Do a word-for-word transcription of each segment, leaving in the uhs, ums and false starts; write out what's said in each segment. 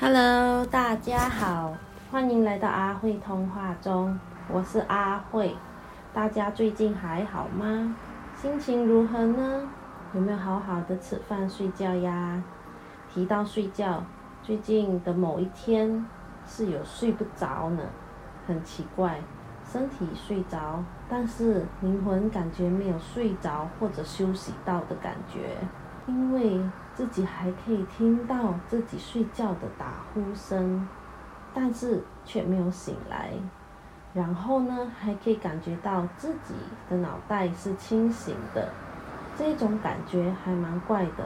Hello， 大家好，欢迎来到阿慧通话中，我是阿慧。大家最近还好吗？心情如何呢？有没有好好的吃饭睡觉呀？提到睡觉，最近的某一天是有睡不着呢，很奇怪，身体睡着，但是灵魂感觉没有睡着或者休息到的感觉，因为自己还可以听到自己睡觉的打呼声，但是却没有醒来。然后呢，还可以感觉到自己的脑袋是清醒的，这种感觉还蛮怪的。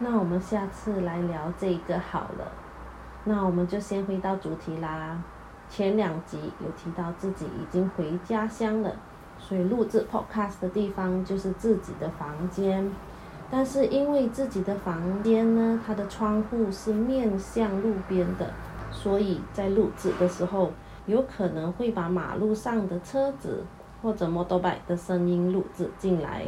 那我们下次来聊这个好了。那我们就先回到主题啦。前两集有提到自己已经回家乡了，所以录制 podcast 的地方就是自己的房间。但是因为自己的房间呢，它的窗户是面向路边的，所以在录制的时候有可能会把马路上的车子或者 motorbike 的声音录制进来。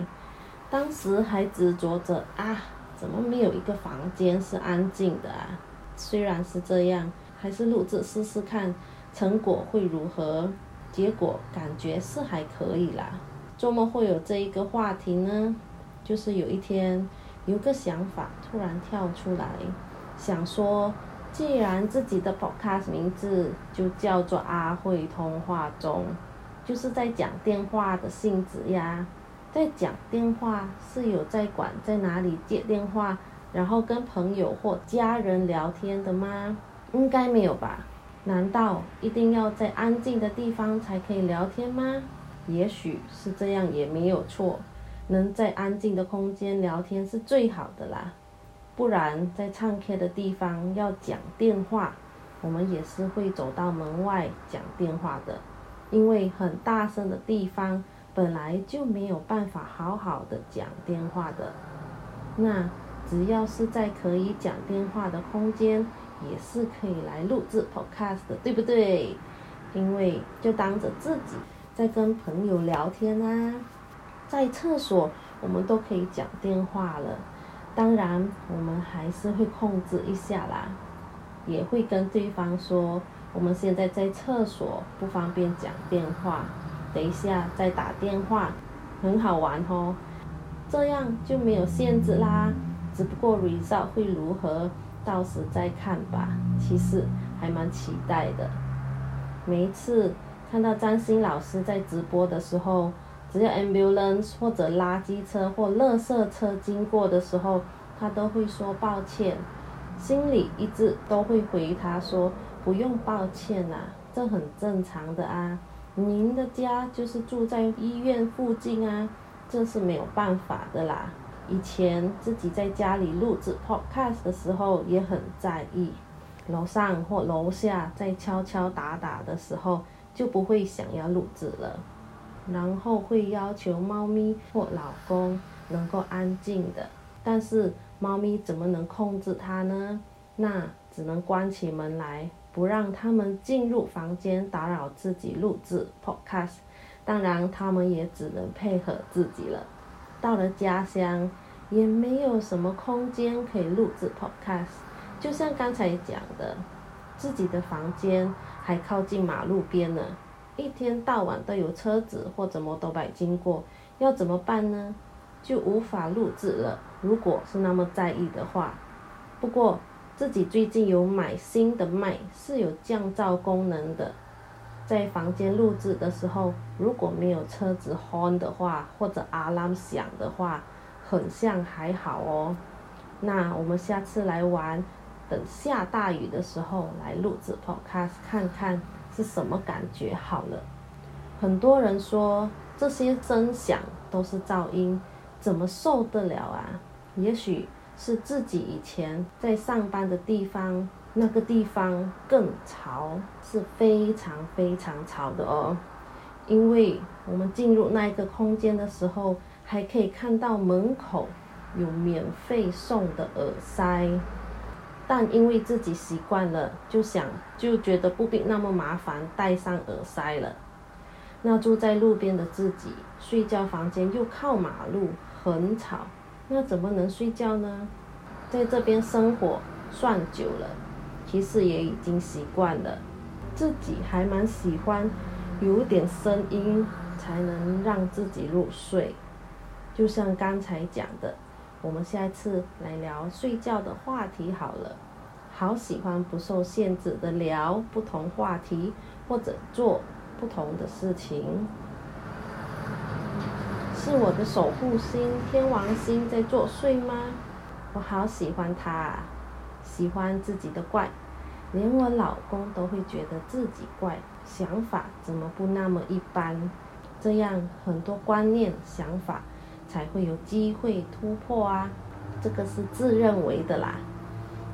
当时还执着着啊，怎么没有一个房间是安静的啊？虽然是这样，还是录制试试看成果会如何。结果感觉是还可以啦。周末会有这一个话题呢，就是有一天有个想法突然跳出来，想说既然自己的 podcast 名字就叫做阿慧通话中，就是在讲电话的性质呀。在讲电话是有在管在哪里接电话，然后跟朋友或家人聊天的吗？应该没有吧？难道一定要在安静的地方才可以聊天吗？也许是这样也没有错，能在安静的空间聊天是最好的啦，不然在唱 K 的地方要讲电话，我们也是会走到门外讲电话的，因为很大声的地方本来就没有办法好好的讲电话的。那只要是在可以讲电话的空间，也是可以来录制 podcast 的，对不对？因为就当着自己在跟朋友聊天啊，在厕所我们都可以讲电话了，当然我们还是会控制一下啦，也会跟对方说我们现在在厕所不方便讲电话，等一下再打电话，很好玩哦。这样就没有限制啦，只不过 result 会如何到时再看吧，其实还蛮期待的。每一次看到占星老师在直播的时候，只要 ambulance 或者垃圾车或垃圾车经过的时候，他都会说抱歉，心里一直都会回他说不用抱歉啦、啊，这很正常的啊，您的家就是住在医院附近啊，这是没有办法的啦。以前自己在家里录制 podcast 的时候也很在意，楼上或楼下在敲敲打打的时候就不会想要录制了，然后会要求猫咪或老公能够安静的，但是猫咪怎么能控制它呢？那只能关起门来，不让它们进入房间打扰自己录制 podcast。当然，它们也只能配合自己了。到了家乡，也没有什么空间可以录制 podcast。就像刚才讲的，自己的房间还靠近马路边呢。一天到晚都有车子或者摩托车经过，要怎么办呢？就无法录制了，如果是那么在意的话。不过自己最近有买新的麦，是有降噪功能的，在房间录制的时候，如果没有车子 horn 的话，或者 alarm 响的话，很像还好哦。那我们下次来玩，等下大雨的时候来录制 podcast 看看是什么感觉好了。很多人说这些声响都是噪音，怎么受得了啊？也许是自己以前在上班的地方，那个地方更吵，是非常非常吵的哦。因为我们进入那个空间的时候，还可以看到门口有免费送的耳塞，但因为自己习惯了，就想就觉得不必那么麻烦戴上耳塞了。那住在路边的自己，睡觉房间又靠马路，很吵，那怎么能睡觉呢？在这边生活算久了，其实也已经习惯了。自己还蛮喜欢有点声音才能让自己入睡，就像刚才讲的，我们下一次来聊睡觉的话题好了。好喜欢不受限制的聊不同话题或者做不同的事情。是我的守护星天王星在作祟吗？我好喜欢他啊，喜欢自己的怪，连我老公都会觉得自己怪，想法怎么不那么一般，这样很多观念想法才会有机会突破啊，这个是自认为的啦。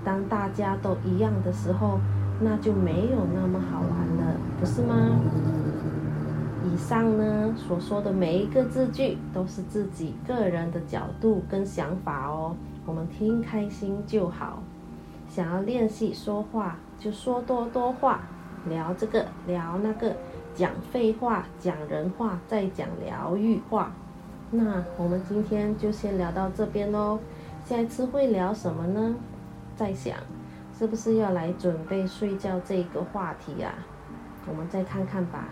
当大家都一样的时候，那就没有那么好玩了，不是吗？以上呢，所说的每一个字句都是自己个人的角度跟想法哦，我们听开心就好。想要练习说话，就说多多话，聊这个聊那个，讲废话，讲人话，再讲疗愈话。那我们今天就先聊到这边咯，下一次会聊什么呢？在想是不是要来准备睡觉这个话题啊，我们再看看吧。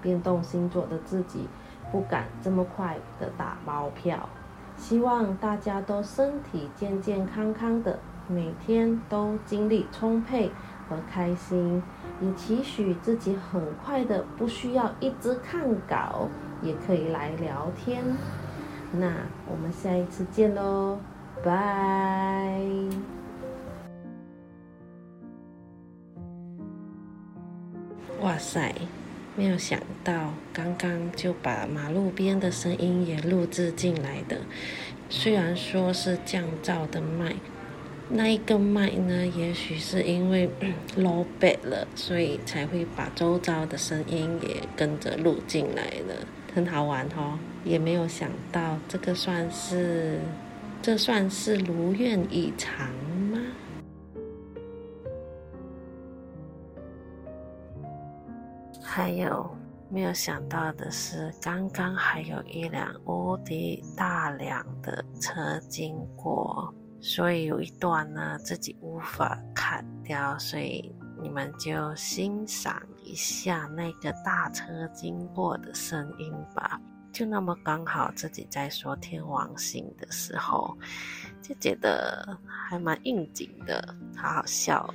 变动星座的自己不敢这么快的打包票，希望大家都身体健健康康的，每天都精力充沛和开心，也期许自己很快的不需要一直看稿，也可以来聊天。那我们下一次见咯，拜。哇塞，没有想到刚刚就把马路边的声音也录制进来的，虽然说是降噪的麦，那一个麦呢，也许是因为 low bed 了，所以才会把周遭的声音也跟着录进来了，很好玩哦。也没有想到这个算是这算是如愿以偿吗？还有没有想到的是，刚刚还有一辆无敌大辆的车经过，所以有一段呢自己无法砍掉，所以你们就欣赏一下那个大车经过的声音吧。就那么刚好自己在说天王星的时候，就觉得还蛮应景的，好好笑。